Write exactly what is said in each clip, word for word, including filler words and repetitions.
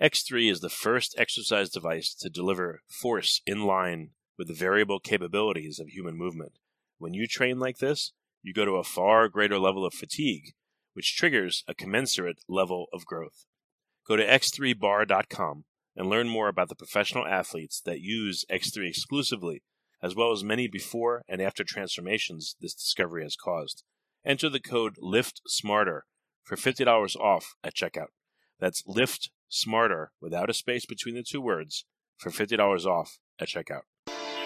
X three is the first exercise device to deliver force in line with the variable capabilities of human movement. When you train like this, you go to a far greater level of fatigue, which triggers a commensurate level of growth. Go to x three bar dot com and learn more about the professional athletes that use X three exclusively, as well as many before and after transformations this discovery has caused. Enter the code LIFTSMARTER for fifty dollars off at checkout. That's LIFT Smarter, without a space between the two words, for fifty dollars off at checkout.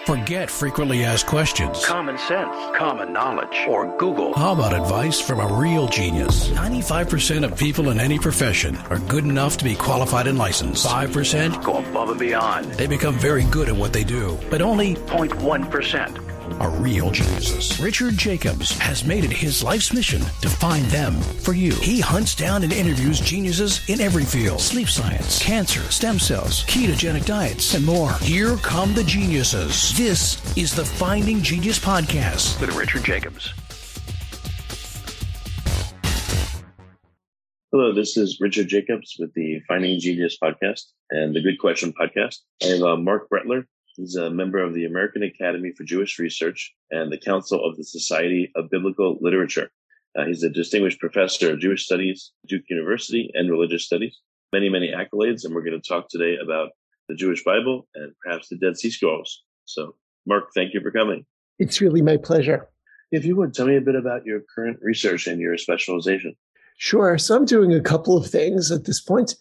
Forget frequently asked questions, common sense, common knowledge, or Google. How about advice from a real genius? ninety-five percent of people in any profession are good enough to be qualified and licensed. five percent go above and beyond. They become very good at what they do, but only zero point one percent. Are real geniuses. Richard Jacobs has made it his life's mission to find them for you. He hunts down and interviews geniuses in every field: sleep science, cancer, stem cells, ketogenic diets, and more. Here come the geniuses. This is the Finding Genius Podcast with Richard Jacobs. Hello, this is Richard Jacobs with the Finding Genius Podcast and the Good Question Podcast. I have uh, Mark Brettler. He's a member of the American Academy for Jewish Research and the Council of the Society of Biblical Literature. Uh, he's a distinguished professor of Jewish Studies, Duke University, and Religious Studies. Many, many accolades, and we're going to talk today about the Jewish Bible and perhaps the Dead Sea Scrolls. So, Mark, thank you for coming. It's really my pleasure. If you would, tell me a bit about your current research and your specialization. Sure. So I'm doing a couple of things at this point.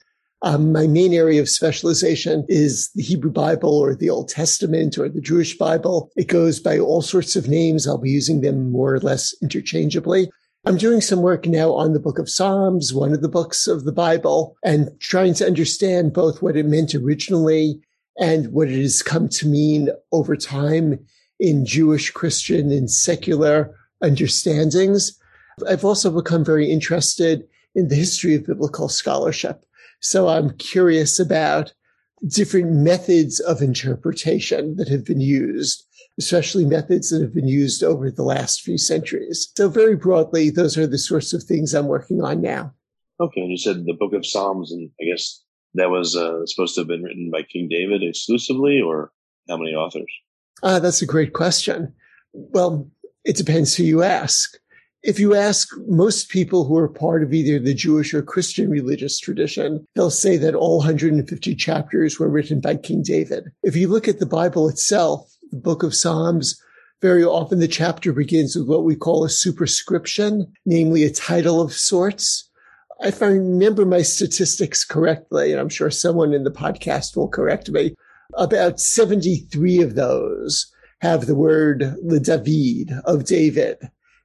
Um, my main area of specialization is the Hebrew Bible or the Old Testament or the Jewish Bible. It goes by all sorts of names. I'll be using them more or less interchangeably. I'm doing some work now on the Book of Psalms, one of the books of the Bible, and trying to understand both what it meant originally and what it has come to mean over time in Jewish, Christian, and secular understandings. I've also become very interested in the history of biblical scholarship. So I'm curious about different methods of interpretation that have been used, especially methods that have been used over the last few centuries. So very broadly, those are the sorts of things I'm working on now. Okay, and you said the Book of Psalms, and I guess that was uh, supposed to have been written by King David exclusively, or how many authors? Ah, that's a great question. Well, it depends who you ask. If you ask most people who are part of either the Jewish or Christian religious tradition, they'll say that all one hundred fifty chapters were written by King David. If you look at the Bible itself, the Book of Psalms, very often the chapter begins with what we call a superscription, namely a title of sorts. If I remember my statistics correctly, and I'm sure someone in the podcast will correct me, about seventy-three of those have the word David, of David.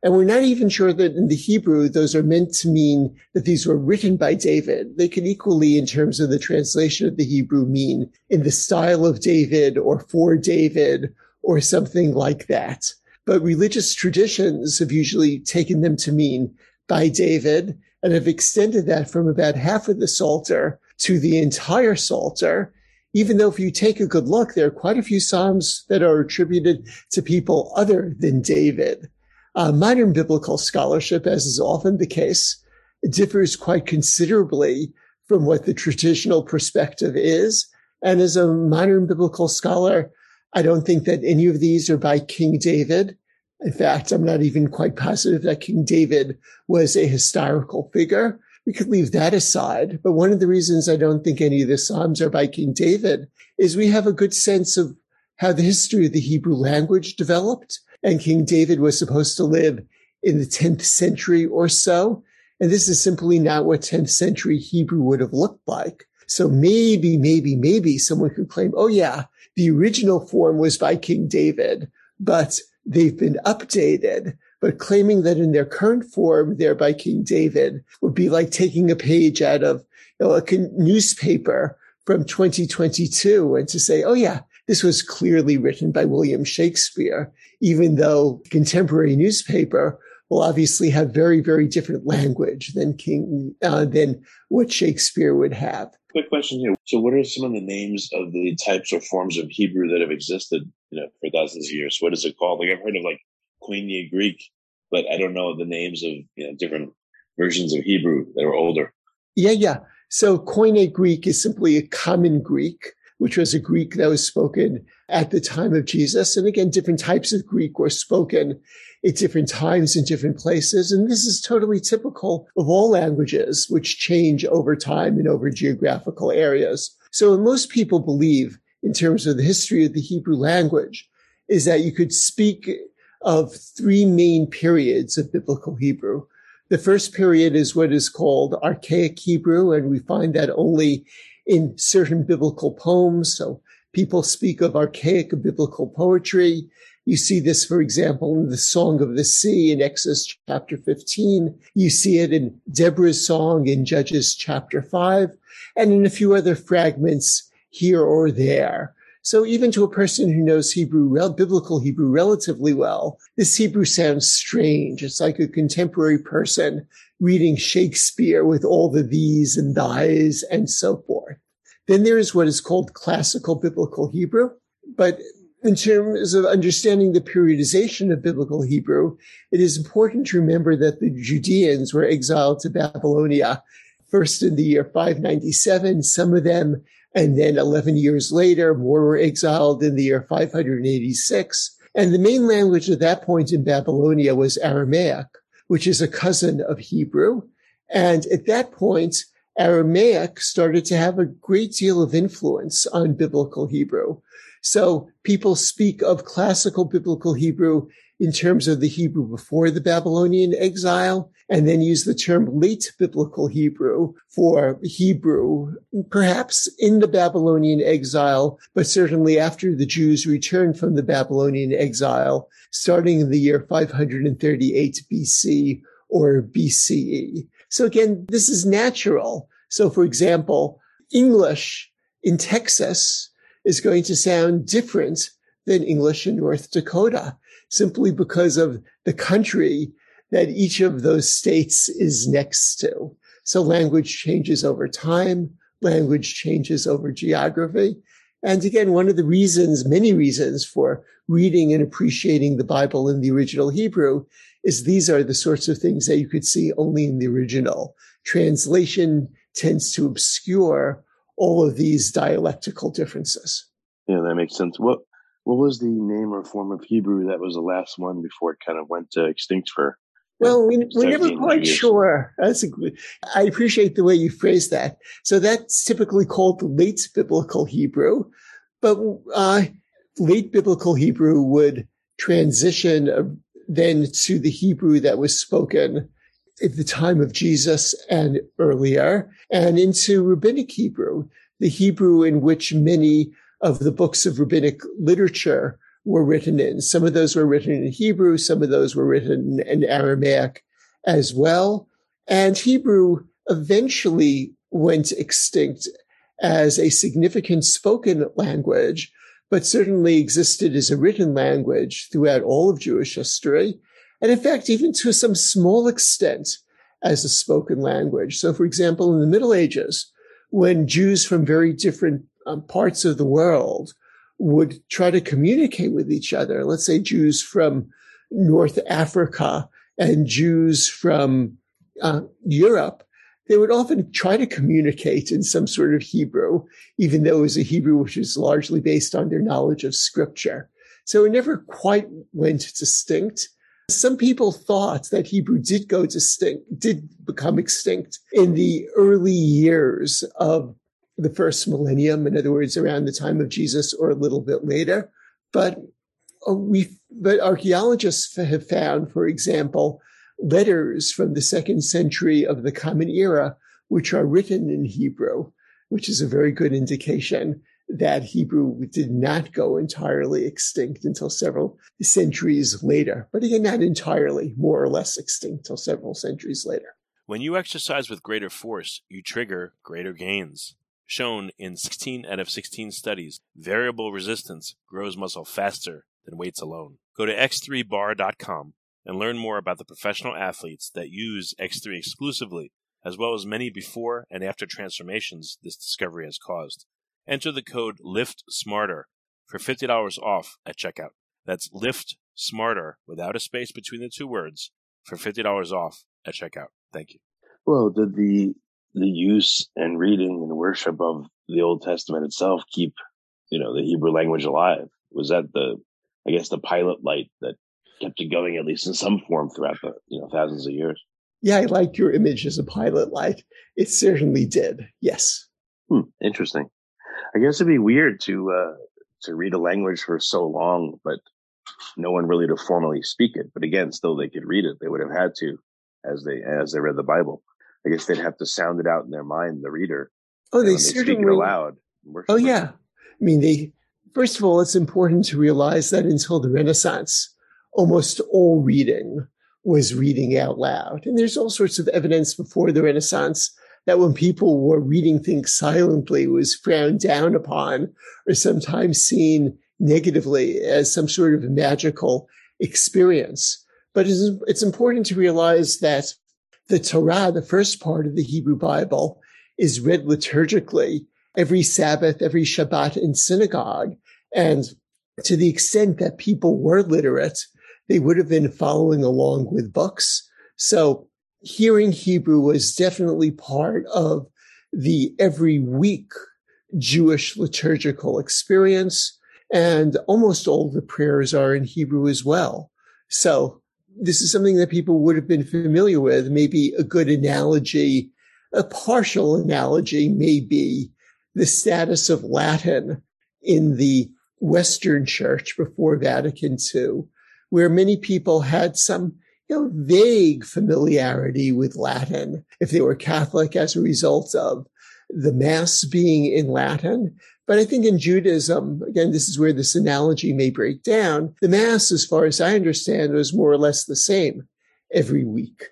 And we're not even sure that in the Hebrew, those are meant to mean that these were written by David. They could equally, in terms of the translation of the Hebrew, mean in the style of David or for David or something like that. But religious traditions have usually taken them to mean by David and have extended that from about half of the Psalter to the entire Psalter, even though if you take a good look, there are quite a few Psalms that are attributed to people other than David. Uh, modern biblical scholarship, as is often the case, differs quite considerably from what the traditional perspective is. And as a modern biblical scholar, I don't think that any of these are by King David. In fact, I'm not even quite positive that King David was a historical figure. We could leave that aside. But one of the reasons I don't think any of the Psalms are by King David is we have a good sense of how the history of the Hebrew language developed. And King David was supposed to live in the tenth century or so. And this is simply not what tenth century Hebrew would have looked like. So maybe, maybe, maybe someone could claim, oh, yeah, the original form was by King David, but they've been updated. But claiming that in their current form, they're by King David would be like taking a page out of, you know, a newspaper from twenty twenty-two and to say, oh, yeah, this was clearly written by William Shakespeare, even though contemporary newspaper will obviously have very, very different language than King uh, than what Shakespeare would have. Quick question here. So what are some of the names of the types or forms of Hebrew that have existed, you know, for thousands of years? What is it called? Like I've heard of like Koine Greek, but I don't know the names of, you know, different versions of Hebrew that are older. Yeah, yeah. So Koine Greek is simply a common Greek, which was a Greek that was spoken at the time of Jesus. And again, different types of Greek were spoken at different times in different places. And this is totally typical of all languages, which change over time and over geographical areas. So what most people believe in terms of the history of the Hebrew language is that you could speak of three main periods of biblical Hebrew. The first period is what is called archaic Hebrew, and we find that only in certain biblical poems. So people speak of archaic biblical poetry. You see this, for example, in the Song of the Sea in Exodus chapter fifteen. You see it in Deborah's song in Judges chapter five, and in a few other fragments here or there. So even to a person who knows Hebrew, biblical Hebrew relatively well, this Hebrew sounds strange. It's like a contemporary person reading Shakespeare with all the these and thys and so forth. Then there is what is called classical biblical Hebrew. But in terms of understanding the periodization of biblical Hebrew, it is important to remember that the Judeans were exiled to Babylonia, first in the year five ninety-seven, some of them, and then eleven years later, more were exiled in the year five eighty-six. And the main language at that point in Babylonia was Aramaic, which is a cousin of Hebrew. And at that point, Aramaic started to have a great deal of influence on biblical Hebrew. So people speak of classical biblical Hebrew in terms of the Hebrew before the Babylonian exile, and then use the term late biblical Hebrew for Hebrew, perhaps in the Babylonian exile, but certainly after the Jews returned from the Babylonian exile, starting in the year five thirty-eight B C or B C E. So again, this is natural. So for example, English in Texas is going to sound different than English in North Dakota, simply because of the country that each of those states is next to. So language changes over time, language changes over geography. And again, one of the reasons, many reasons for reading and appreciating the Bible in the original Hebrew is these are the sorts of things that you could see only in the original. Translation tends to obscure all of these dialectical differences. Yeah, that makes sense. What what was the name or form of Hebrew that was the last one before it kind of went uh, extinct for? Well, we, we're never quite sure. That's a good, I appreciate the way you phrased that. So that's typically called late biblical Hebrew, but uh, late biblical Hebrew would transition uh, then to the Hebrew that was spoken at the time of Jesus and earlier, and into Rabbinic Hebrew, the Hebrew in which many of the books of rabbinic literature were written in. Some of those were written in Hebrew. Some of those were written in Aramaic as well. And Hebrew eventually went extinct as a significant spoken language, but certainly existed as a written language throughout all of Jewish history. And in fact, even to some small extent as a spoken language. So for example, in the Middle Ages, when Jews from very different um, parts of the world would try to communicate with each other. Let's say Jews from North Africa and Jews from uh, Europe, they would often try to communicate in some sort of Hebrew, even though it was a Hebrew which was largely based on their knowledge of scripture. So it never quite went distinct. Some people thought that Hebrew did go distinct, did become extinct in the early years of the first millennium, in other words, around the time of Jesus or a little bit later. But we, but archaeologists have found, for example, letters from the second century of the Common Era, which are written in Hebrew, which is a very good indication that Hebrew did not go entirely extinct until several centuries later. But again, not entirely, more or less extinct till several centuries later. When you exercise with greater force, you trigger greater gains. Shown in sixteen out of sixteen studies, variable resistance grows muscle faster than weights alone. Go to x three bar dot com and learn more about the professional athletes that use X three exclusively, as well as many before and after transformations this discovery has caused. Enter the code LIFTSMARTER for fifty dollars off at checkout. That's LIFTSMARTER without a space between the two words for fifty dollars off at checkout. Thank you. Well, did the the use and reading and worship of the Old Testament itself keep, you know, the Hebrew language alive? Was that the, I guess, the pilot light that kept it going, at least in some form, throughout the, you know, thousands of years? Yeah, I like your image as a pilot light. It certainly did. Yes. Hmm, interesting. I guess it'd be weird to uh, to read a language for so long, but no one really to formally speak it. But again, still they could read it. They would have had to as they as they read the Bible. I guess they'd have to sound it out in their mind, the reader. Oh, they, they certainly speak it aloud. Oh, yeah. I mean, they. First of all, it's important to realize that until the Renaissance, almost all reading was reading out loud. And there's all sorts of evidence before the Renaissance that when people were reading things silently, it was frowned down upon or sometimes seen negatively as some sort of magical experience. But it's, it's important to realize that the Torah, the first part of the Hebrew Bible, is read liturgically every Sabbath, every Shabbat in synagogue. And to the extent that people were literate, they would have been following along with books. So hearing Hebrew was definitely part of the every week Jewish liturgical experience. And almost all the prayers are in Hebrew as well. So this is something that people would have been familiar with. Maybe a good analogy, a partial analogy may be the status of Latin in the Western Church before Vatican Two, where many people had some, you know, vague familiarity with Latin if they were Catholic as a result of the Mass being in Latin. But I think in Judaism, again, this is where this analogy may break down. The Mass, as far as I understand, was more or less the same every week.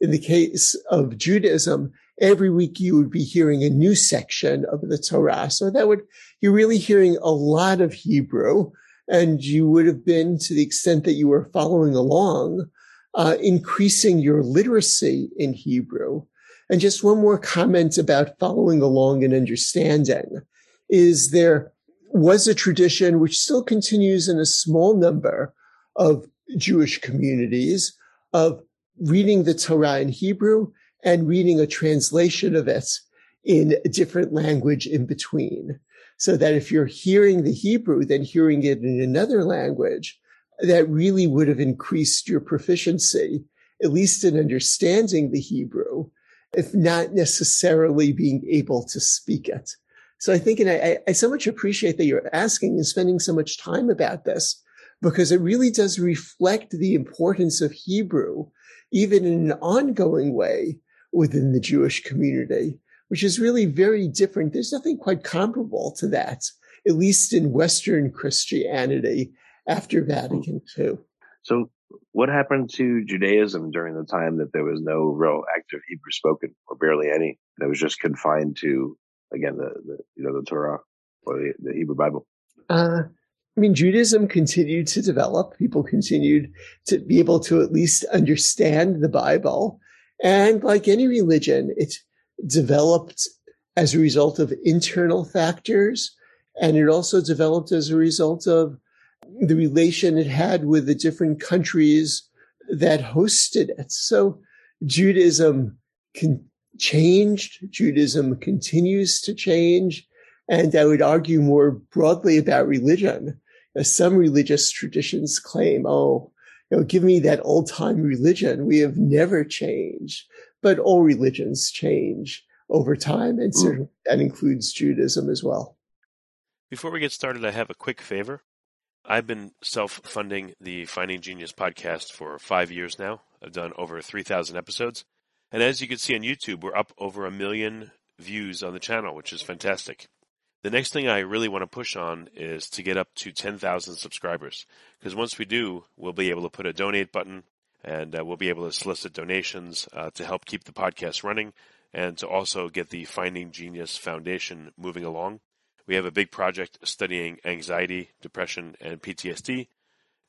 In the case of Judaism, every week you would be hearing a new section of the Torah. So that would, you're really hearing a lot of Hebrew, and you would have been, to the extent that you were following along, uh, increasing your literacy in Hebrew. And just one more comment about following along and understanding is there was a tradition which still continues in a small number of Jewish communities of reading the Torah in Hebrew and reading a translation of it in a different language in between. So that if you're hearing the Hebrew, then hearing it in another language, that really would have increased your proficiency, at least in understanding the Hebrew, if not necessarily being able to speak it. So I think, and I, I so much appreciate that you're asking and spending so much time about this, because it really does reflect the importance of Hebrew, even in an ongoing way, within the Jewish community, which is really very different. There's nothing quite comparable to that, at least in Western Christianity after Vatican Two. So what happened to Judaism during the time that there was no real active Hebrew spoken, or barely any, that was just confined to, again, the, the you know the Torah or the, the Hebrew Bible? Uh, I mean, Judaism continued to develop. People continued to be able to at least understand the Bible. And like any religion, it developed as a result of internal factors, and it also developed as a result of the relation it had with the different countries that hosted it. So Judaism con- changed, Judaism continues to change, and I would argue more broadly about religion. As some religious traditions claim, oh, you know, give me that old-time religion. We have never changed, but all religions change over time, and so that includes Judaism as well. Before we get started, I have a quick favor. I've been self-funding the Finding Genius podcast for five years now. I've done over three thousand episodes, and as you can see on YouTube, we're up over a million views on the channel, which is fantastic. The next thing I really want to push on is to get up to ten thousand subscribers, because once we do, we'll be able to put a donate button, and uh, we'll be able to solicit donations uh, to help keep the podcast running and to also get the Finding Genius Foundation moving along. We have a big project studying anxiety, depression, and P T S D,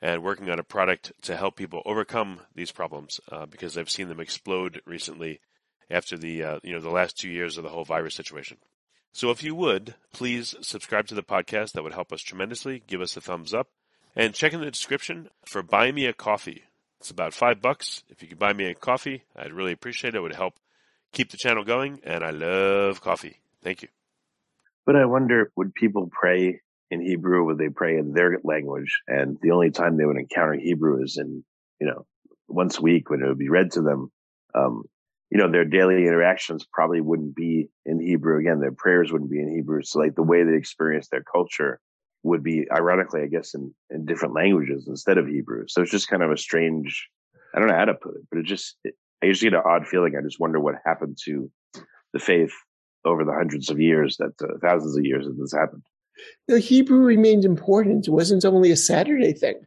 and working on a product to help people overcome these problems, uh, because I've seen them explode recently after the uh, you know the last two years of the whole virus situation. So if you would, please subscribe to the podcast. That would help us tremendously. Give us a thumbs up. And check in the description for Buy Me a Coffee. It's about five bucks. If you could buy me a coffee, I'd really appreciate it. It would help keep the channel going, and I love coffee. Thank you. But I wonder, would people pray in Hebrew? Would they pray in their language? And the only time they would encounter Hebrew is in, you know, once a week when it would be read to them. Um, you know, their daily interactions probably wouldn't be in Hebrew. Again, their prayers wouldn't be in Hebrew. So like the way they experience their culture would be, ironically, I guess, in, in different languages instead of Hebrew. So it's just kind of a strange, I don't know how to put it, but it just, it, I usually get an odd feeling. I just wonder what happened to the faith over the hundreds of years, that uh, thousands of years that this happened. The Hebrew remained important. It wasn't only a Saturday thing.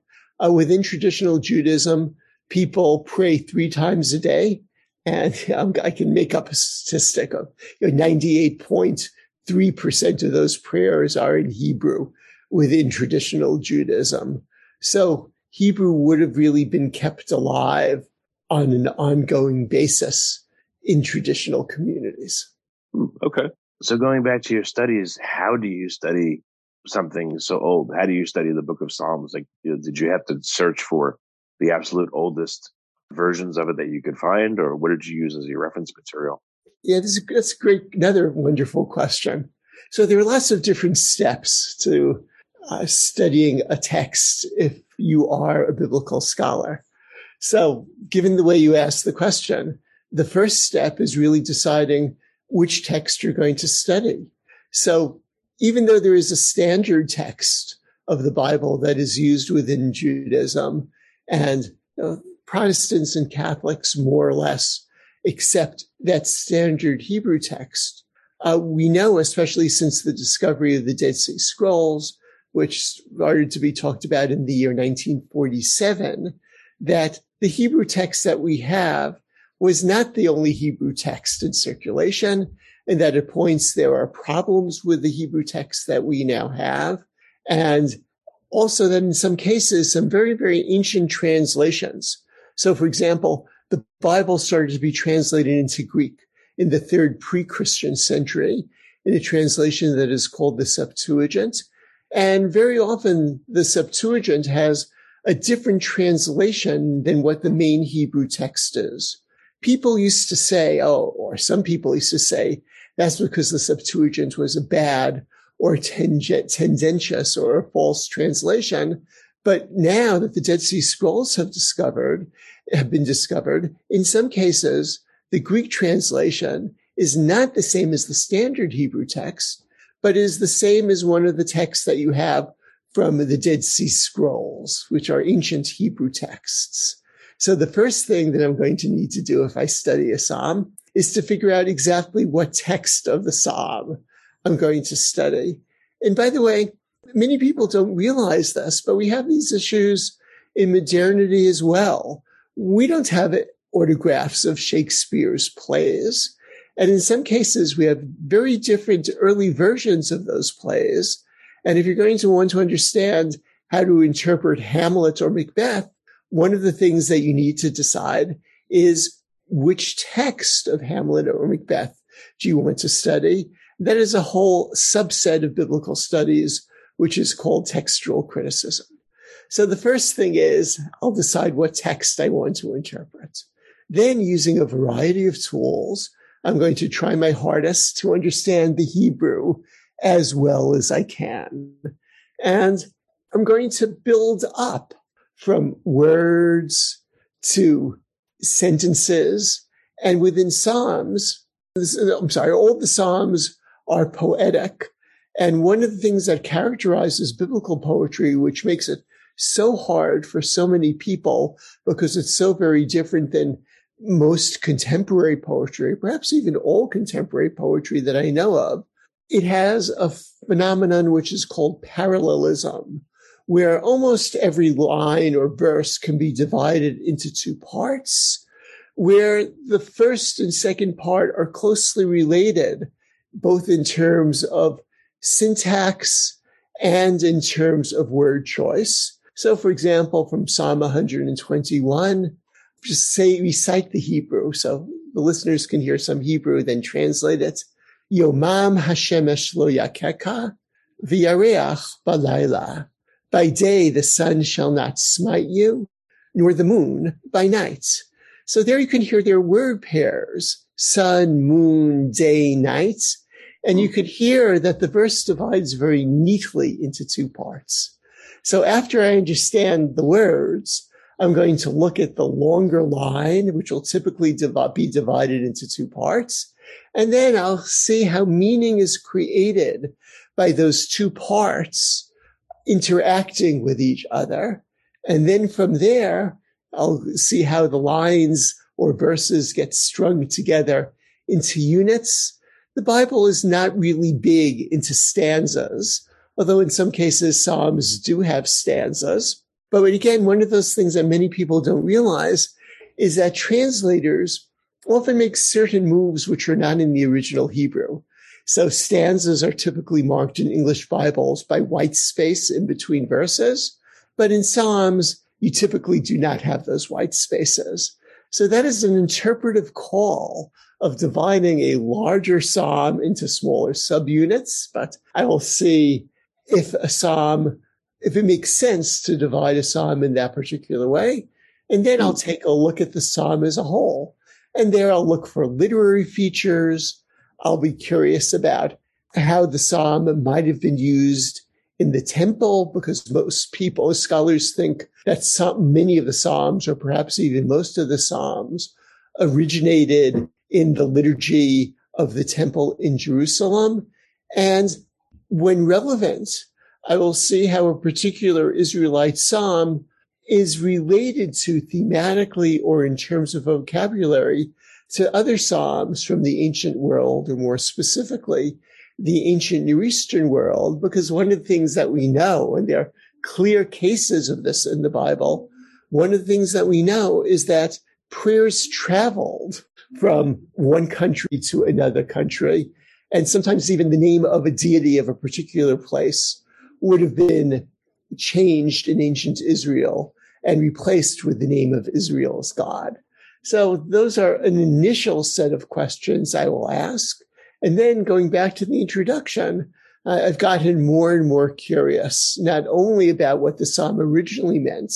Uh, within traditional Judaism, people pray three times a day. And um, I can make up a statistic of you know, ninety-eight point three percent of those prayers are in Hebrew within traditional Judaism. So Hebrew would have really been kept alive on an ongoing basis in traditional communities. Okay. So going back to your studies, how do you study something so old? How do you study the Book of Psalms? Like, you know, did you have to search for the absolute oldest versions of it that you could find, or what did you use as your reference material? Yeah, this is, that's a great, another wonderful question. So there are lots of different steps to uh, studying a text if you are a biblical scholar. So given the way you asked the question, the first step is really deciding which text you're going to study. So even though there is a standard text of the Bible that is used within Judaism, and you know, Protestants and Catholics more or less accept that standard Hebrew text, uh, we know, especially since the discovery of the Dead Sea Scrolls, which started to be talked about in the year nineteen forty-seven, that the Hebrew text that we have was not the only Hebrew text in circulation, and that at points there are problems with the Hebrew text that we now have. And also that in some cases, some very, very ancient translations. So for example, the Bible started to be translated into Greek in the third pre-Christian century in a translation that is called the Septuagint. And very often the Septuagint has a different translation than what the main Hebrew text is. People used to say, oh, or some people used to say, that's because the Septuagint was a bad or tenge- tendentious or a false translation. But now that the Dead Sea Scrolls have discovered, have been discovered, in some cases, the Greek translation is not the same as the standard Hebrew text, but is the same as one of the texts that you have from the Dead Sea Scrolls, which are ancient Hebrew texts. So the first thing that I'm going to need to do if I study a psalm is to figure out exactly what text of the psalm I'm going to study. And by the way, many people don't realize this, but we have these issues in modernity as well. We don't have autographs of Shakespeare's plays. And in some cases, we have very different early versions of those plays. And if you're going to want to understand how to interpret Hamlet or Macbeth, one of the things that you need to decide is which text of Hamlet or Macbeth do you want to study? That is a whole subset of biblical studies, which is called textual criticism. So the first thing is I'll decide what text I want to interpret. Then, using a variety of tools, I'm going to try my hardest to understand the Hebrew as well as I can. And I'm going to build up from words to sentences. And within Psalms, I'm sorry, all the Psalms are poetic. And one of the things that characterizes biblical poetry, which makes it so hard for so many people because it's so very different than most contemporary poetry, perhaps even all contemporary poetry that I know of, it has a phenomenon which is called parallelism, where almost every line or verse can be divided into two parts, where the first and second part are closely related, both in terms of syntax and in terms of word choice. So, for example, from Psalm one twenty-one, just say, recite the Hebrew, so the listeners can hear some Hebrew, then translate it. Yomam hashemesh lo yakeka, v'yareach balayla. By day, the sun shall not smite you, nor the moon by night. So there you can hear their word pairs, sun, moon, day, night. And you could hear that the verse divides very neatly into two parts. So after I understand the words, I'm going to look at the longer line, which will typically be divided into two parts. And then I'll see how meaning is created by those two parts interacting with each other. And then from there, I'll see how the lines or verses get strung together into units. The Bible is not really big into stanzas, although in some cases, Psalms do have stanzas. But again, one of those things that many people don't realize is that translators often make certain moves which are not in the original Hebrew. So stanzas are typically marked in English Bibles by white space in between verses. But in Psalms, you typically do not have those white spaces. So that is an interpretive call of dividing a larger psalm into smaller subunits. But I will see if a psalm, if it makes sense to divide a psalm in that particular way. And then I'll take a look at the psalm as a whole. And there I'll look for literary features. I'll be curious about how the psalm might have been used in the temple, because most people, scholars think that some, many of the psalms, or perhaps even most of the psalms, originated in the liturgy of the temple in Jerusalem. And when relevant, I will see how a particular Israelite psalm is related to thematically or in terms of vocabulary to other psalms from the ancient world, or more specifically, the ancient Near Eastern world, because one of the things that we know, and there are clear cases of this in the Bible, one of the things that we know is that prayers traveled from one country to another country, and sometimes even the name of a deity of a particular place would have been changed in ancient Israel and replaced with the name of Israel's God. So those are an initial set of questions I will ask. And then going back to the introduction, uh, I've gotten more and more curious, not only about what the psalm originally meant,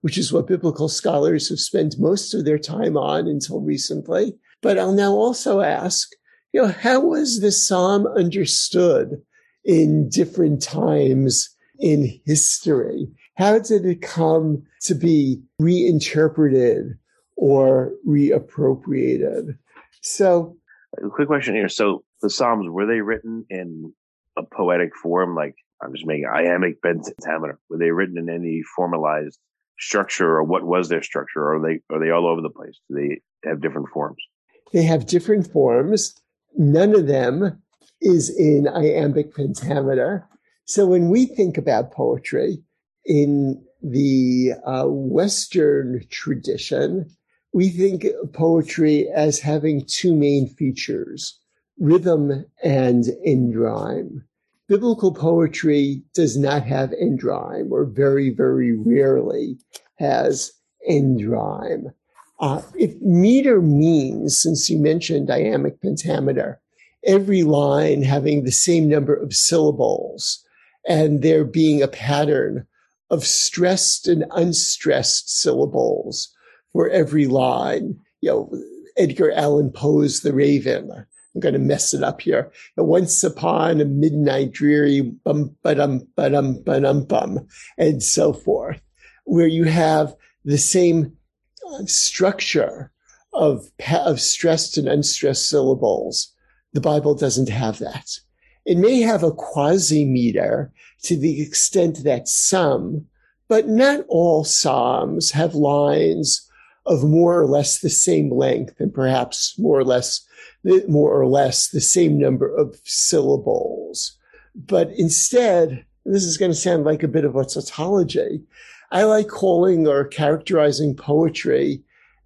which is what biblical scholars have spent most of their time on until recently, but I'll now also ask, you know, how was this psalm understood in different times in history? How did it come to be reinterpreted or reappropriated? So, a quick question here. So the Psalms, were they written in a poetic form? Like, I'm just making iambic pentameter. Were they written in any formalized structure, or what was their structure? Or are they are they all over the place? Do they have different forms? They have different forms. None of them is in iambic pentameter. So when we think about poetry in the uh, Western tradition, we think of poetry as having two main features, rhythm and end rhyme. Biblical poetry does not have end rhyme, or very, very rarely has end rhyme. Uh, if meter means, since you mentioned iambic pentameter, every line having the same number of syllables and there being a pattern of stressed and unstressed syllables for every line, you know, Edgar Allan Poe's The Raven. I'm going to mess it up here. Once upon a midnight dreary, bum, ba-dum, ba-dum, ba-dum, bum, and so forth, where you have the same structure of, of stressed and unstressed syllables. The Bible doesn't have that. It may have a quasi-meter to the extent that some, but not all psalms have lines of more or less the same length, and perhaps more or less, more or less the same number of syllables. But instead, this is going to sound like a bit of a tautology, I like calling or characterizing poetry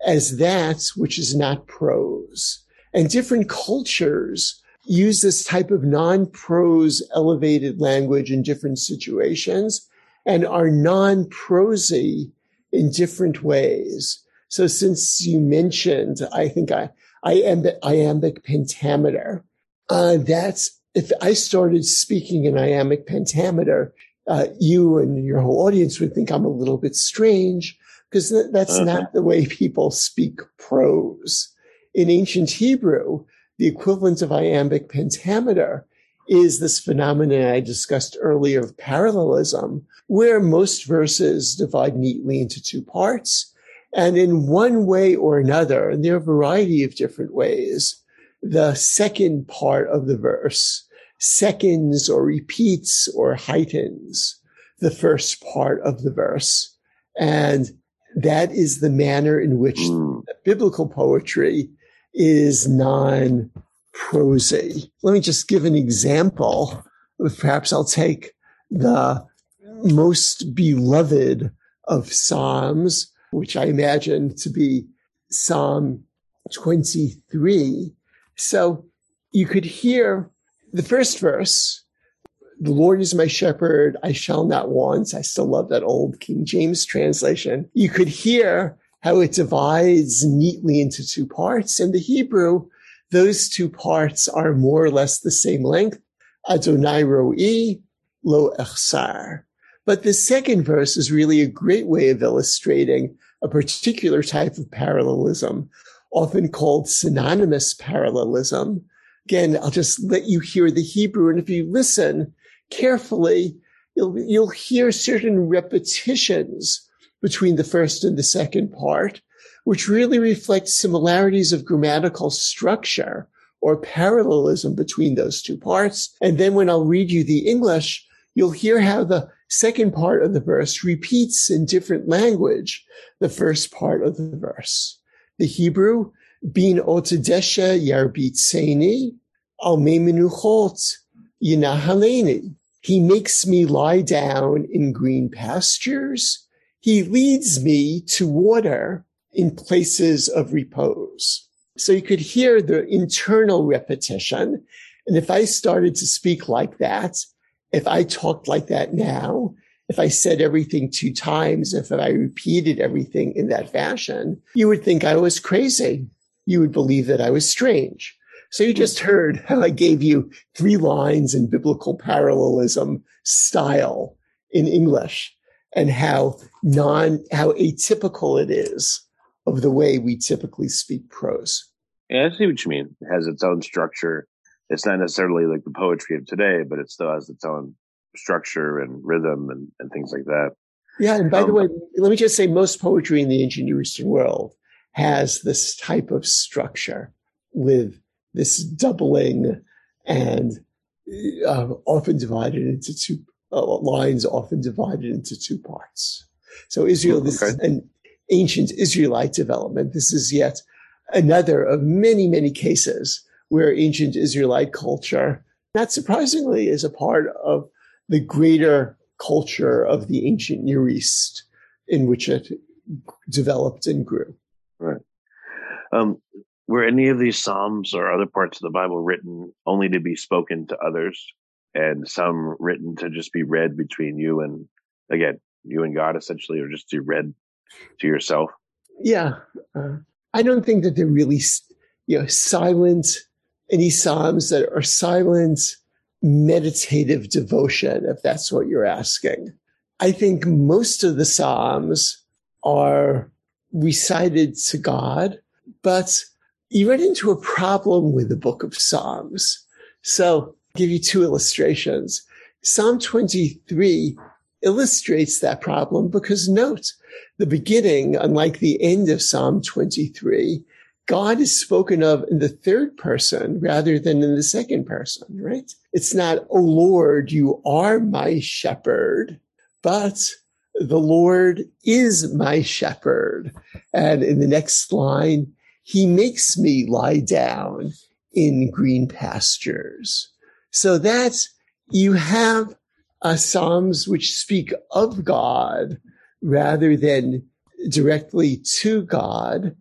as that which is not prose. And different cultures use this type of non-prose elevated language in different situations and are non-prosy in different ways. So since you mentioned, I think I, iambic, iambic pentameter, uh, that's, if I started speaking in iambic pentameter, uh, you and your whole audience would think I'm a little bit strange, because th- that's okay. not the way people speak prose. In ancient Hebrew, the equivalent of iambic pentameter is this phenomenon I discussed earlier of parallelism, where most verses divide neatly into two parts. And in one way or another, and there are a variety of different ways, the second part of the verse seconds or repeats or heightens the first part of the verse. And that is the manner in which mm. biblical poetry is non-prosy. Let me just give an example. Perhaps I'll take the most beloved of Psalms, which I imagine to be Psalm twenty-three. So you could hear the first verse, "The Lord is my shepherd, I shall not want." I still love that old King James translation. You could hear how it divides neatly into two parts. In the Hebrew, those two parts are more or less the same length. Adonai ro'i, lo echsar. But the second verse is really a great way of illustrating a particular type of parallelism, often called synonymous parallelism. Again, I'll just let you hear the Hebrew, and if you listen carefully, you'll, you'll hear certain repetitions between the first and the second part, which really reflect similarities of grammatical structure or parallelism between those two parts. And then when I'll read you the English, you'll hear how the second part of the verse repeats in different language the first part of the verse. The Hebrew, bin otadesha yarbitzeni, al me menuchot yinahaleni. He makes me lie down in green pastures. He leads me to water in places of repose. So you could hear the internal repetition. And if I started to speak like that, if I talked like that now, if I said everything two times, if I repeated everything in that fashion, you would think I was crazy. You would believe that I was strange. So you just heard how I gave you three lines in biblical parallelism style in English, and how non, how atypical it is of the way we typically speak prose. Yeah, I see what you mean. It has its own structure. It's not necessarily like the poetry of today, but it still has its own structure and rhythm and, and things like that. Yeah, and by um, the way, let me just say most poetry in the ancient Near Eastern world has this type of structure with this doubling and uh, often divided into two uh, lines, often divided into two parts. So Israel, this okay. is an ancient Israelite development. This is yet another of many, many cases where ancient Israelite culture, not surprisingly, is a part of the greater culture of the ancient Near East in which it developed and grew. Right. Um, were any of these Psalms or other parts of the Bible written only to be spoken to others, and some written to just be read between you and, again, you and God essentially, or just to read to yourself? Yeah. Uh, I don't think that they're really, you know, silent, any Psalms that are silent, meditative devotion, if that's what you're asking. I think most of the Psalms are recited to God, but you run into a problem with the Book of Psalms. So I'll give you two illustrations. Psalm twenty-three illustrates that problem because note, the beginning, unlike the end of Psalm twenty-three, God is spoken of in the third person rather than in the second person, right? It's not, "O Lord, you are my shepherd," but "The Lord is my shepherd." And in the next line, "He makes me lie down in green pastures." So that you have uh, Psalms which speak of God rather than directly to God.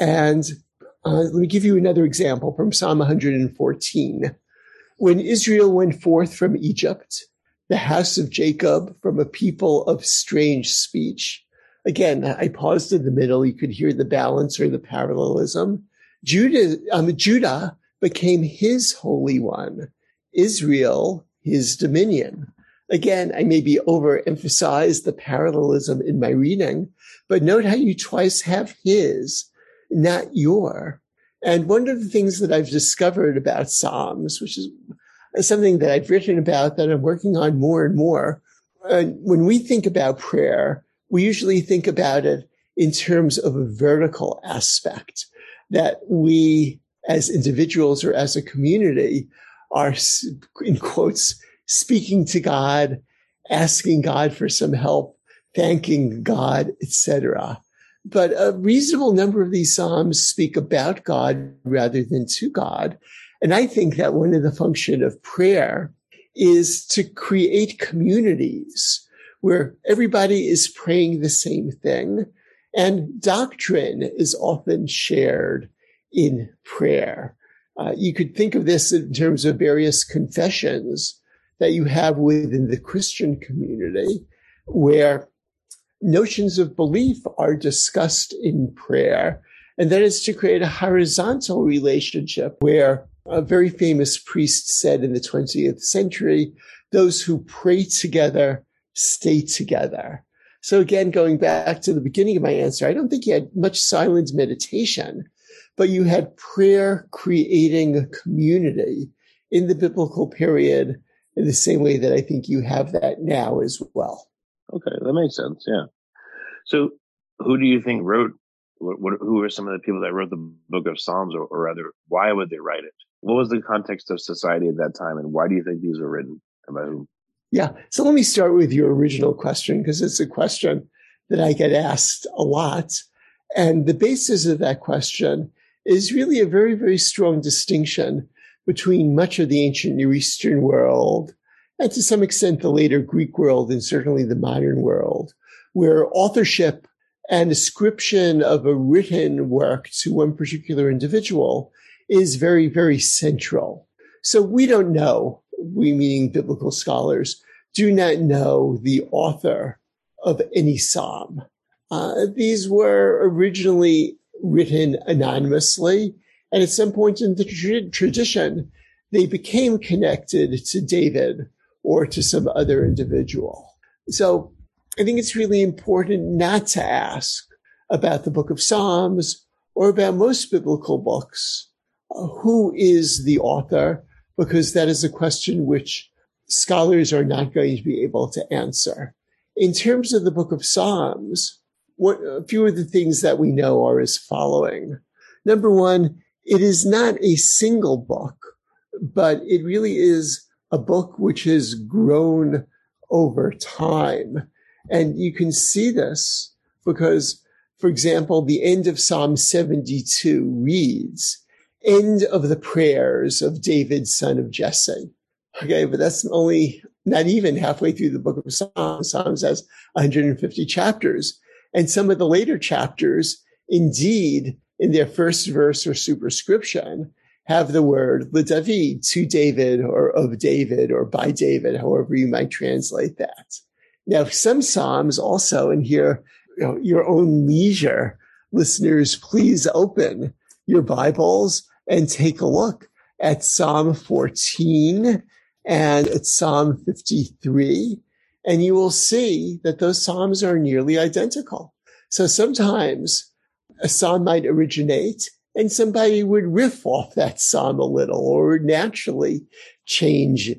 And uh, let me give you another example from Psalm one fourteen. "When Israel went forth from Egypt, the house of Jacob, from a people of strange speech." Again, I paused in the middle. You could hear the balance or the parallelism. Judah, um, Judah became his holy one, Israel, his dominion. Again, I maybe overemphasize the parallelism in my reading, but note how you twice have his, not your. And one of the things that I've discovered about Psalms, which is something that I've written about that I'm working on more and more, and when we think about prayer, we usually think about it in terms of a vertical aspect, that we as individuals or as a community are, in quotes, speaking to God, asking God for some help, thanking God, et cetera. But a reasonable number of these Psalms speak about God rather than to God. And I think that one of the functions of prayer is to create communities where everybody is praying the same thing. And doctrine is often shared in prayer. Uh, you could think of this in terms of various confessions that you have within the Christian community, where notions of belief are discussed in prayer. And that is to create a horizontal relationship where a very famous priest said in the twentieth century, those who pray together stay together. So again, going back to the beginning of my answer, I don't think you had much silent meditation, but you had prayer creating a community in the biblical period in the same way that I think you have that now as well. Okay, that makes sense, yeah. So who do you think wrote, what, what, who are some of the people that wrote the Book of Psalms, or, or rather, why would they write it? What was the context of society at that time, and why do you think these were written, and by whom? Yeah, so let me start with your original question, because it's a question that I get asked a lot. And the basis of that question is really a very, very strong distinction between much of the ancient Near Eastern world and to some extent the later Greek world and certainly the modern world, where authorship and ascription of a written work to one particular individual is very, very central. So we don't know, we meaning biblical scholars, do not know the author of any psalm. Uh, these were originally written anonymously, and at some point in the tra- tradition, they became connected to David or to some other individual. So I think it's really important not to ask about the Book of Psalms or about most biblical books, uh, who is the author, because that is a question which scholars are not going to be able to answer. In terms of the Book of Psalms, what, a few of the things that we know are as following. Number one, it is not a single book, but it really is a book which has grown over time. And you can see this because, for example, the end of Psalm seventy-two reads, end of the prayers of David, son of Jesse. Okay, but that's only not even halfway through the Book of Psalms. Psalms has one hundred fifty chapters. And some of the later chapters, indeed, in their first verse or superscription, have the word L'David, to David, or of David, or by David, however you might translate that. Now, some Psalms also, and here, you know, your own leisure, listeners, please open your Bibles and take a look at Psalm fourteen and at Psalm fifty-three, and you will see that those Psalms are nearly identical. So sometimes a Psalm might originate, and somebody would riff off that Psalm a little, or naturally change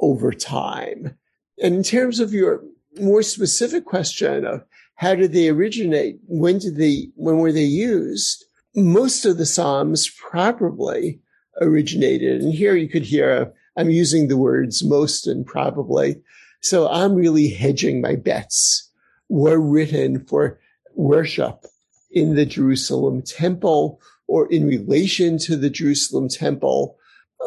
over time. And in terms of your more specific question of how did they originate, when did they, when were they used? Most of the Psalms probably originated, and here you could hear I'm using the words most and probably, so I'm really hedging my bets, were written for worship in the Jerusalem temple or in relation to the Jerusalem temple.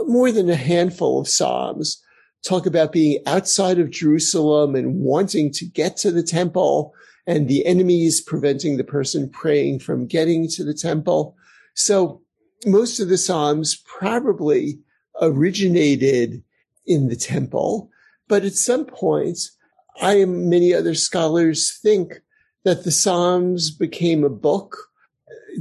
More than a handful of Psalms talk about being outside of Jerusalem and wanting to get to the temple, and the enemies preventing the person praying from getting to the temple. So most of the Psalms probably originated in the temple. But at some point, I and many other scholars think that the Psalms became a book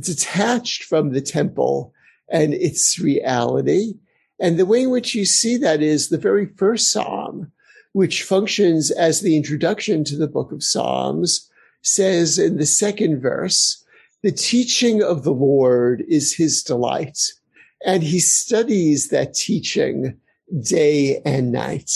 detached from the temple and its reality. And the way in which you see that is the very first Psalm, which functions as the introduction to the Book of Psalms, says in the second verse, the teaching of the Lord is his delight, and he studies that teaching day and night.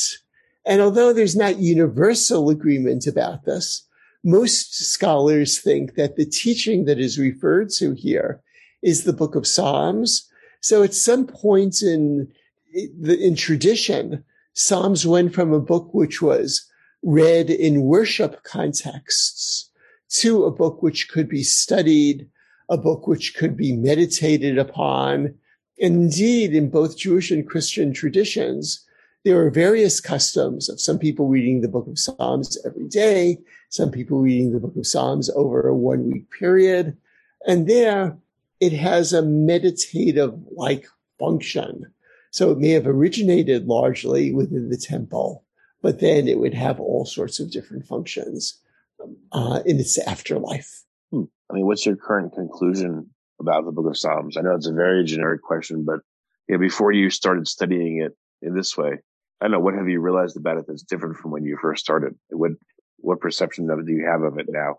And although there's not universal agreement about this, most scholars think that the teaching that is referred to here is the Book of Psalms. So at some point in, in tradition, Psalms went from a book which was read in worship contexts to a book which could be studied, a book which could be meditated upon. Indeed, in both Jewish and Christian traditions, there are various customs of some people reading the Book of Psalms every day, some people reading the Book of Psalms over a one-week period. And there, it has a meditative-like function. So it may have originated largely within the temple, but then it would have all sorts of different functions uh, in its afterlife. Hmm. I mean, what's your current conclusion about the Book of Psalms? I know it's a very generic question, but you know, before you started studying it in this way, I don't know, what have you realized about it that's different from when you first started? What, what perception of it do you have of it now?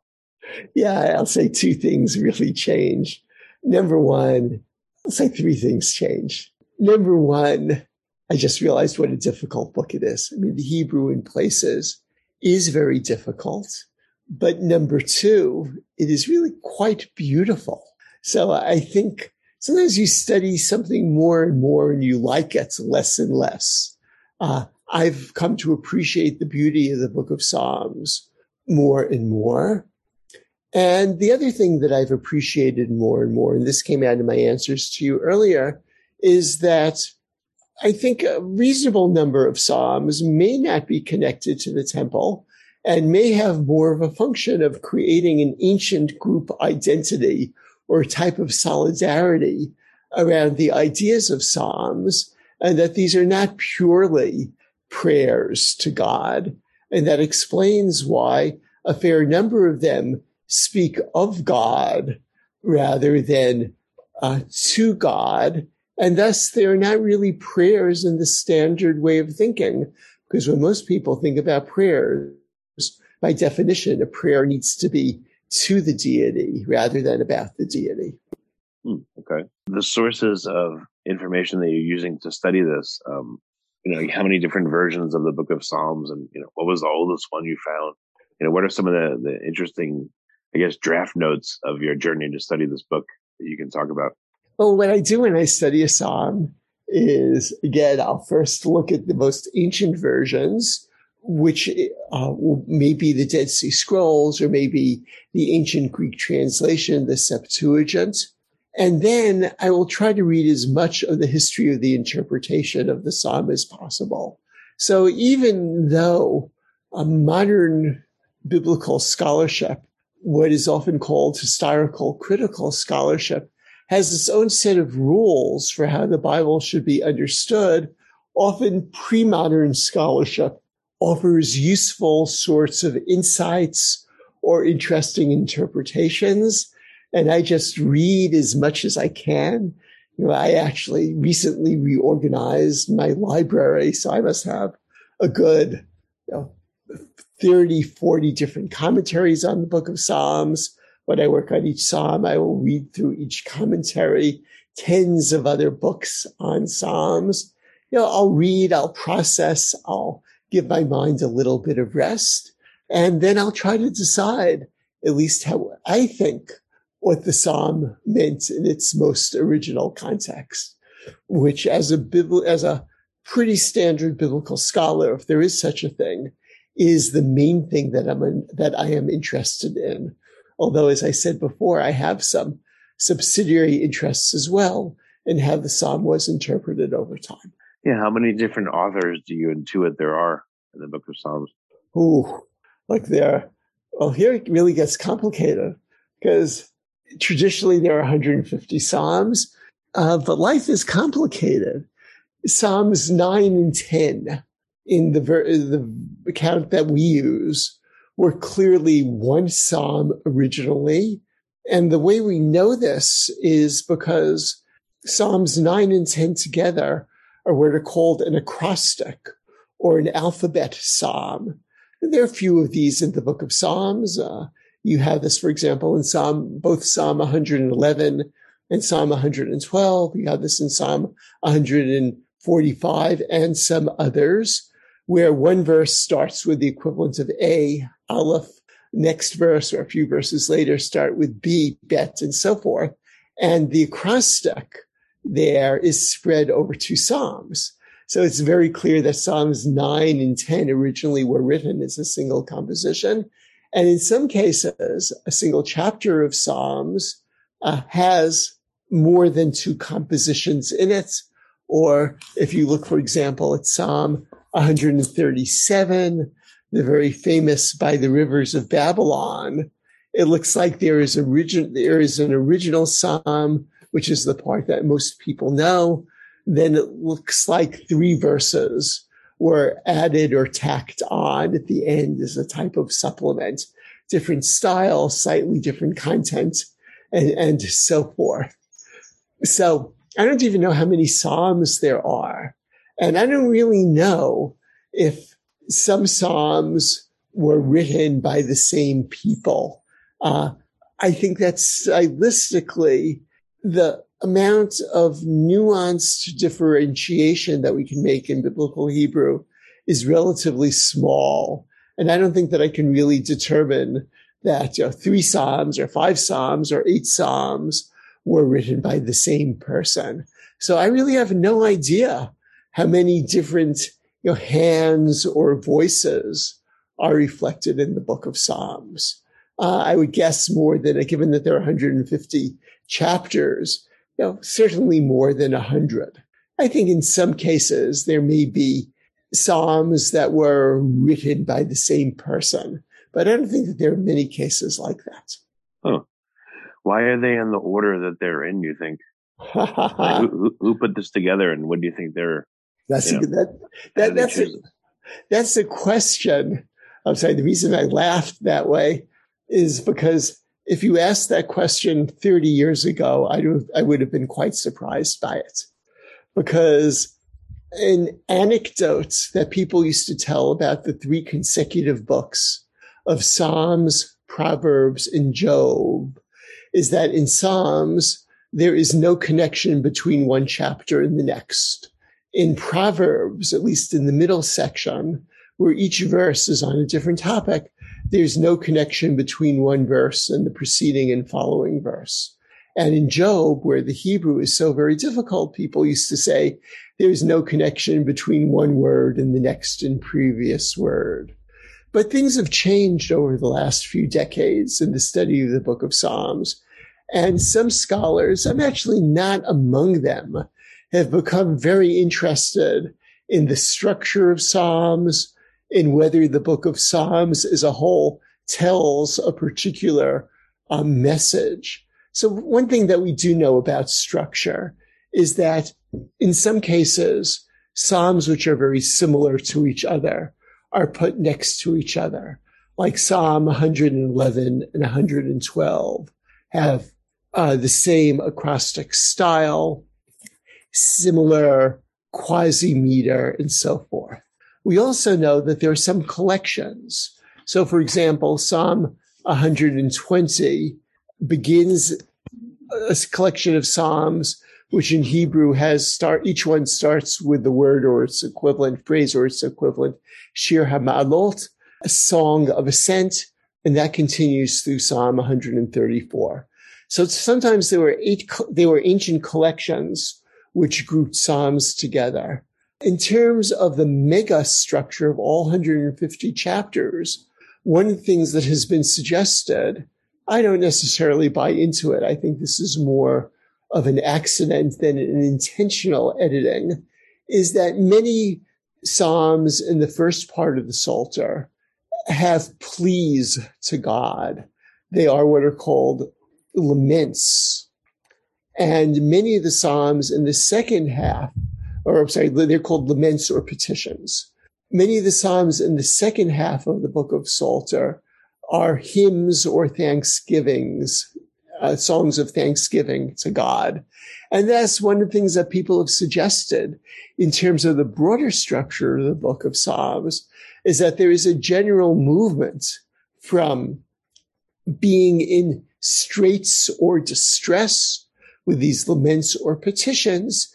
Yeah, I'll say two things really change. Number one, I'll say three things change. Number one, I just realized what a difficult book it is. I mean, the Hebrew in places is very difficult. But number two, it is really quite beautiful. So I think sometimes you study something more and more and you like it less and less. Uh, I've come to appreciate the beauty of the Book of Psalms more and more. And the other thing that I've appreciated more and more, and this came out in my answers to you earlier, is that I think a reasonable number of Psalms may not be connected to the temple and may have more of a function of creating an ancient group identity or a type of solidarity around the ideas of Psalms, and that these are not purely prayers to God. And that explains why a fair number of them speak of God rather than uh, to God. And thus, they're not really prayers in the standard way of thinking, because when most people think about prayers, by definition, a prayer needs to be to the deity rather than about the deity. Hmm, okay. The sources of information that you're using to study this, um, you know, how many different versions of the Book of Psalms, and you know, what was the oldest one you found? You know, what are some of the, the interesting, I guess, draft notes of your journey to study this book that you can talk about? Well, what I do when I study a psalm is, again, I'll first look at the most ancient versions, which uh, may be the Dead Sea Scrolls or maybe the ancient Greek translation, the Septuagint. And then I will try to read as much of the history of the interpretation of the psalm as possible. So even though a modern biblical scholarship, what is often called historical critical scholarship, has its own set of rules for how the Bible should be understood, often pre-modern scholarship offers useful sorts of insights or interesting interpretations. And I just read as much as I can. You know, I actually recently reorganized my library, so I must have a good, you know, thirty, forty different commentaries on the Book of Psalms. When I work on each psalm, I will read through each commentary, tens of other books on psalms. You know, I'll read, I'll process, I'll give my mind a little bit of rest, and then I'll try to decide at least how I think what the psalm meant in its most original context, which as a bibl- as a pretty standard biblical scholar, if there is such a thing, is the main thing that I'm in, that I am interested in. Although, as I said before, I have some subsidiary interests as well in how the psalm was interpreted over time. Yeah, how many different authors do you intuit there are in the Book of Psalms? Ooh, like there, well, here it really gets complicated because traditionally there are one hundred fifty psalms, uh, but life is complicated. Psalms nine and ten in the, ver- the account that we use were clearly one psalm originally. And the way we know this is because Psalms nine and ten together are what are called an acrostic, or an alphabet psalm. There are a few of these in the Book of Psalms. Uh, you have this, for example, in Psalm, both Psalm one eleven and Psalm one twelve. You have this in Psalm one forty-five and some others, where one verse starts with the equivalent of A, Aleph. Next verse or a few verses later start with B, Bet, and so forth. And the acrostic there is spread over two Psalms. So it's very clear that Psalms nine and ten originally were written as a single composition. And in some cases, a single chapter of Psalms uh, has more than two compositions in it. Or if you look, for example, at Psalm one thirty-seven, the very famous By the Rivers of Babylon, it looks like there is, origin- there is an original Psalm, which is the part that most people know. Then it looks like three verses were added or tacked on at the end as a type of supplement, different style, slightly different content, and, and so forth. So I don't even know how many Psalms there are. And I don't really know if some Psalms were written by the same people. Uh, I think that stylistically, the amount of nuanced differentiation that we can make in biblical Hebrew is relatively small. And I don't think that I can really determine that you know, three Psalms or five Psalms or eight Psalms were written by the same person. So I really have no idea how many different you know, hands or voices are reflected in the Book of Psalms. Uh, I would guess more than, given that there are one hundred fifty chapters, you know, certainly more than one hundred. I think in some cases there may be Psalms that were written by the same person, but I don't think that there are many cases like that. Huh. Why are they in the order that they're in, you think? Like, who, who put this together, and what do you think they're... That's you know, a, that, that, that's, a, that's a question. I'm sorry, the reason I laughed that way is because if you asked that question thirty years ago, I, do, I would have been quite surprised by it, because an anecdote that people used to tell about the three consecutive books of Psalms, Proverbs, and Job is that in Psalms, there is no connection between one chapter and the next. In Proverbs, at least in the middle section, where each verse is on a different topic, there's no connection between one verse and the preceding and following verse. And in Job, where the Hebrew is so very difficult, people used to say there's no connection between one word and the next and previous word. But things have changed over the last few decades in the study of the Book of Psalms. And some scholars, I'm actually not among them, have become very interested in the structure of Psalms, in whether the Book of Psalms as a whole tells a particular um, message. So one thing that we do know about structure is that in some cases, Psalms which are very similar to each other are put next to each other, like Psalm one eleven and one twelve have uh, the same acrostic style, similar quasi-meter, and so forth. We also know that there are some collections. So, for example, Psalm one twenty begins a collection of Psalms, which in Hebrew has start, each one starts with the word or its equivalent, phrase or its equivalent, Shir HaMa'alot, a song of ascent, and that continues through Psalm one thirty-four. So sometimes there were eight, there were ancient collections which grouped Psalms together. In terms of the mega structure of all one hundred fifty chapters, one of the things that has been suggested, I don't necessarily buy into it. I think this is more of an accident than an intentional editing, is that many Psalms in the first part of the Psalter have pleas to God. They are what are called laments. And many of the Psalms in the second half or I'm sorry, they're called laments or petitions. Many of the Psalms in the second half of the Book of Psalter are hymns or thanksgivings, uh, songs of thanksgiving to God. And that's one of the things that people have suggested in terms of the broader structure of the Book of Psalms, is that there is a general movement from being in straits or distress with these laments or petitions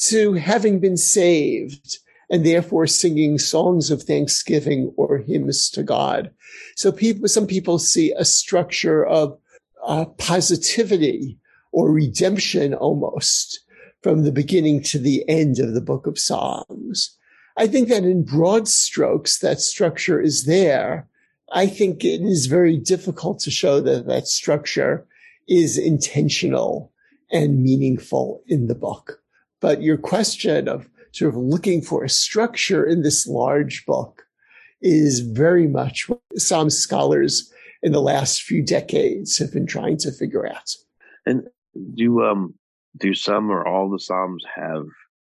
to having been saved and therefore singing songs of thanksgiving or hymns to God. So people, some people see a structure of uh, positivity or redemption almost from the beginning to the end of the Book of Psalms. I think that in broad strokes, that structure is there. I think it is very difficult to show that that structure is intentional and meaningful in the book. But your question of sort of looking for a structure in this large book is very much what Psalm scholars in the last few decades have been trying to figure out. And do um do some or all the Psalms have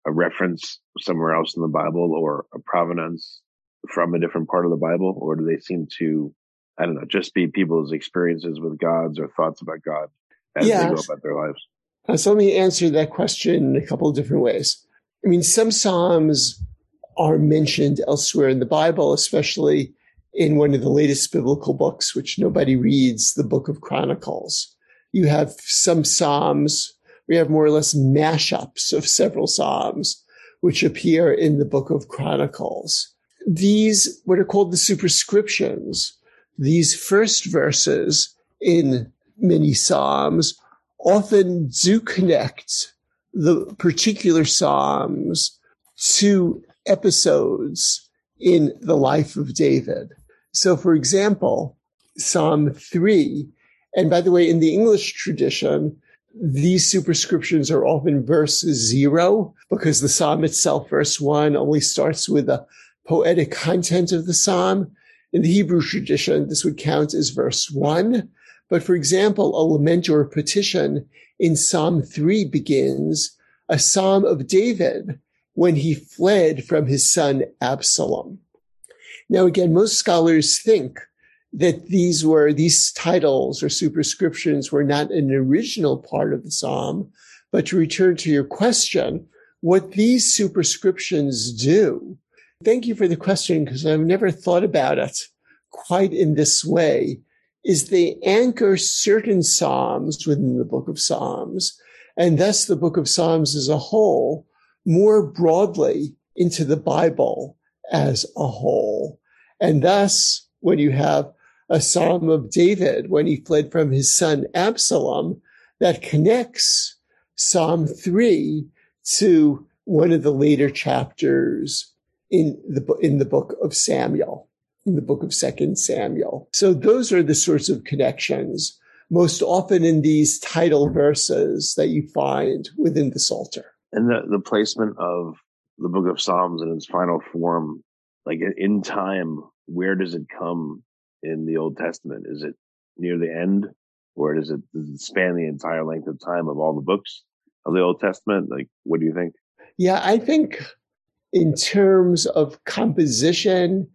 a reference somewhere else in the Bible or a provenance from a different part of the Bible? Or do they seem to, I don't know, just be people's experiences with gods or thoughts about God as yeah. they go about their lives? Uh, so let me answer that question in a couple of different ways. I mean, some Psalms are mentioned elsewhere in the Bible, especially in one of the latest biblical books, which nobody reads, the Book of Chronicles. You have some Psalms, we have more or less mashups of several Psalms, which appear in the Book of Chronicles. These, what are called the superscriptions, these first verses in many Psalms often do connect the particular Psalms to episodes in the life of David. So, for example, Psalm three, and by the way, in the English tradition, these superscriptions are often verse zero, because the Psalm itself, verse one, only starts with the poetic content of the Psalm. In the Hebrew tradition, this would count as verse one. But for example, a lament or a petition in Psalm three begins, a Psalm of David when he fled from his son Absalom. Now, again, most scholars think that these were, these titles or superscriptions were not an original part of the Psalm. But to return to your question, what these superscriptions do, thank you for the question, because I've never thought about it quite in this way, is they anchor certain Psalms within the Book of Psalms, and thus the Book of Psalms as a whole, more broadly into the Bible as a whole. And thus, when you have a Psalm of David, when he fled from his son Absalom, that connects Psalm three to one of the later chapters in the, in the book of Samuel, in the book of Second Samuel. So those are the sorts of connections, most often in these title verses that you find within the Psalter. And the, the placement of the Book of Psalms in its final form, like in time, where does it come in the Old Testament? Is it near the end, or does it, does it span the entire length of time of all the books of the Old Testament? Like, what do you think? Yeah, I think in terms of composition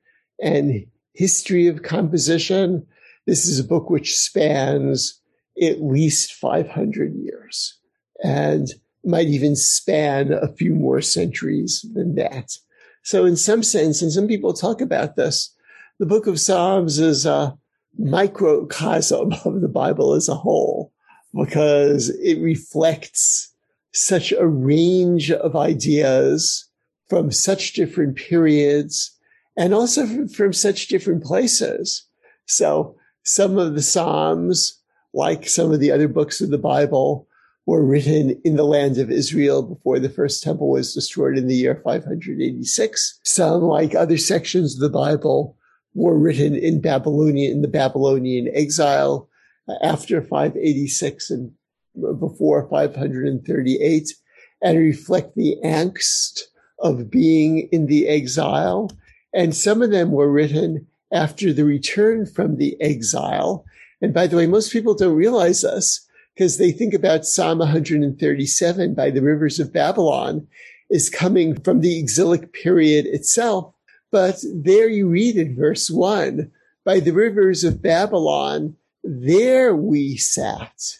and history of composition, this is a book which spans at least five hundred years and might even span a few more centuries than that. So in some sense, and some people talk about this, the Book of Psalms is a microcosm of the Bible as a whole, because it reflects such a range of ideas from such different periods and also from, from such different places. So some of the Psalms, like some of the other books of the Bible, were written in the land of Israel before the first temple was destroyed in the year five hundred eighty-six. Some, like other sections of the Bible, were written in Babylonia, in the Babylonian exile after five eighty-six and before five thirty-eight, and reflect the angst of being in the exile. And some of them were written after the return from the exile. And by the way, most people don't realize this, because they think about Psalm one thirty-seven by the rivers of Babylon is coming from the exilic period itself. But there you read in verse one, by the rivers of Babylon, there we sat,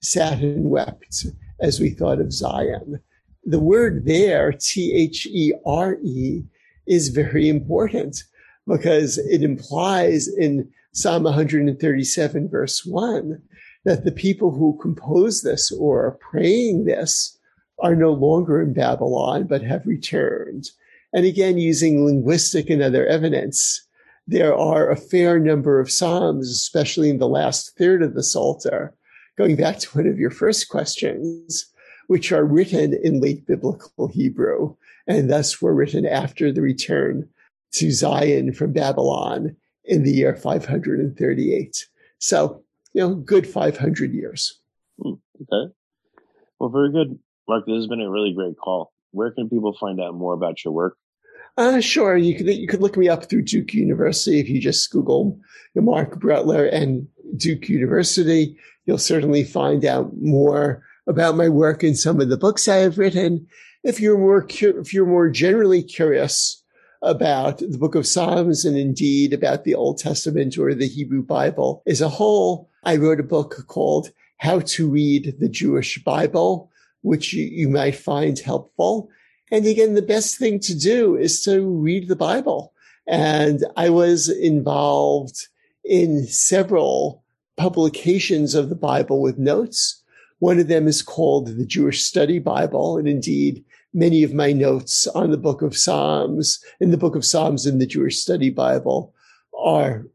sat and wept as we thought of Zion. The word there, T H E R E, is very important because it implies in Psalm one thirty-seven, verse one, that the people who compose this or are praying this are no longer in Babylon, but have returned. And again, using linguistic and other evidence, there are a fair number of Psalms, especially in the last third of the Psalter, going back to one of your first questions, which are written in late biblical Hebrew, and thus were written after the return to Zion from Babylon in the year five hundred thirty-eight. So, you know, good five hundred years. Okay. Well, very good, Mark. This has been a really great call. Where can people find out more about your work? Uh, sure. You could, you could look me up through Duke University. If you just Google Mark Brettler and Duke University, you'll certainly find out more about my work and some of the books I have written. If you're more, cu- if you're more generally curious about the Book of Psalms and indeed about the Old Testament or the Hebrew Bible as a whole, I wrote a book called How to Read the Jewish Bible, which you, you might find helpful. And again, the best thing to do is to read the Bible. And I was involved in several publications of the Bible with notes. One of them is called the Jewish Study Bible. And indeed, many of my notes on the Book of Psalms, in the Book of Psalms in the Jewish Study Bible, are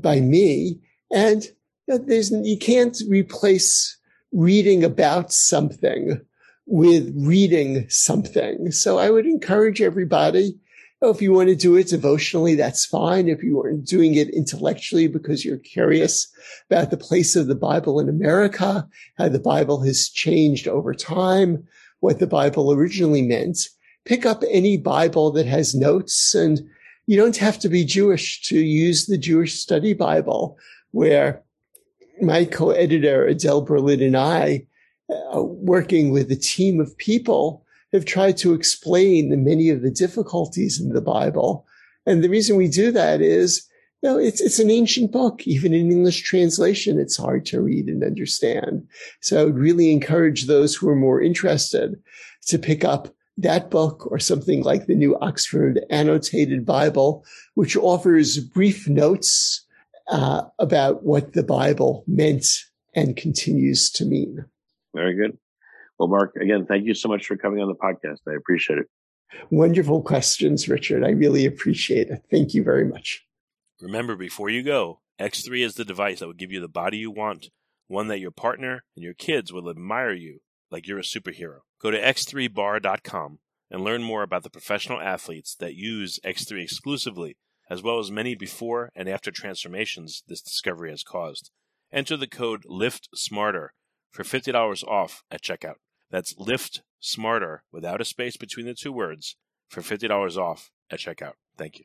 by me. And there's, you can't replace reading about something with reading something. So I would encourage everybody, oh, if you want to do it devotionally, that's fine. If you are doing it intellectually because you're curious about the place of the Bible in America, how the Bible has changed over time, what the Bible originally meant, pick up any Bible that has notes. And you don't have to be Jewish to use the Jewish Study Bible, where my co-editor, Adele Berlin, and I, Uh, working with a team of people, have tried to explain many of the difficulties in the Bible. And the reason we do that is, you know, it's, it's an ancient book. Even in English translation, it's hard to read and understand. So I would really encourage those who are more interested to pick up that book or something like the New Oxford Annotated Bible, which offers brief notes uh, about what the Bible meant and continues to mean. Very good. Well, Mark, again, thank you so much for coming on the podcast. I appreciate it. Wonderful questions, Richard. I really appreciate it. Thank you very much. Remember, before you go, X three is the device that will give you the body you want, one that your partner and your kids will admire you like you're a superhero. Go to x three bar dot com and learn more about the professional athletes that use X three exclusively, as well as many before and after transformations this discovery has caused. Enter the code LIFTSMARTER for fifty dollars off at checkout. That's Lift Smarter without a space between the two words for fifty dollars off at checkout. Thank you.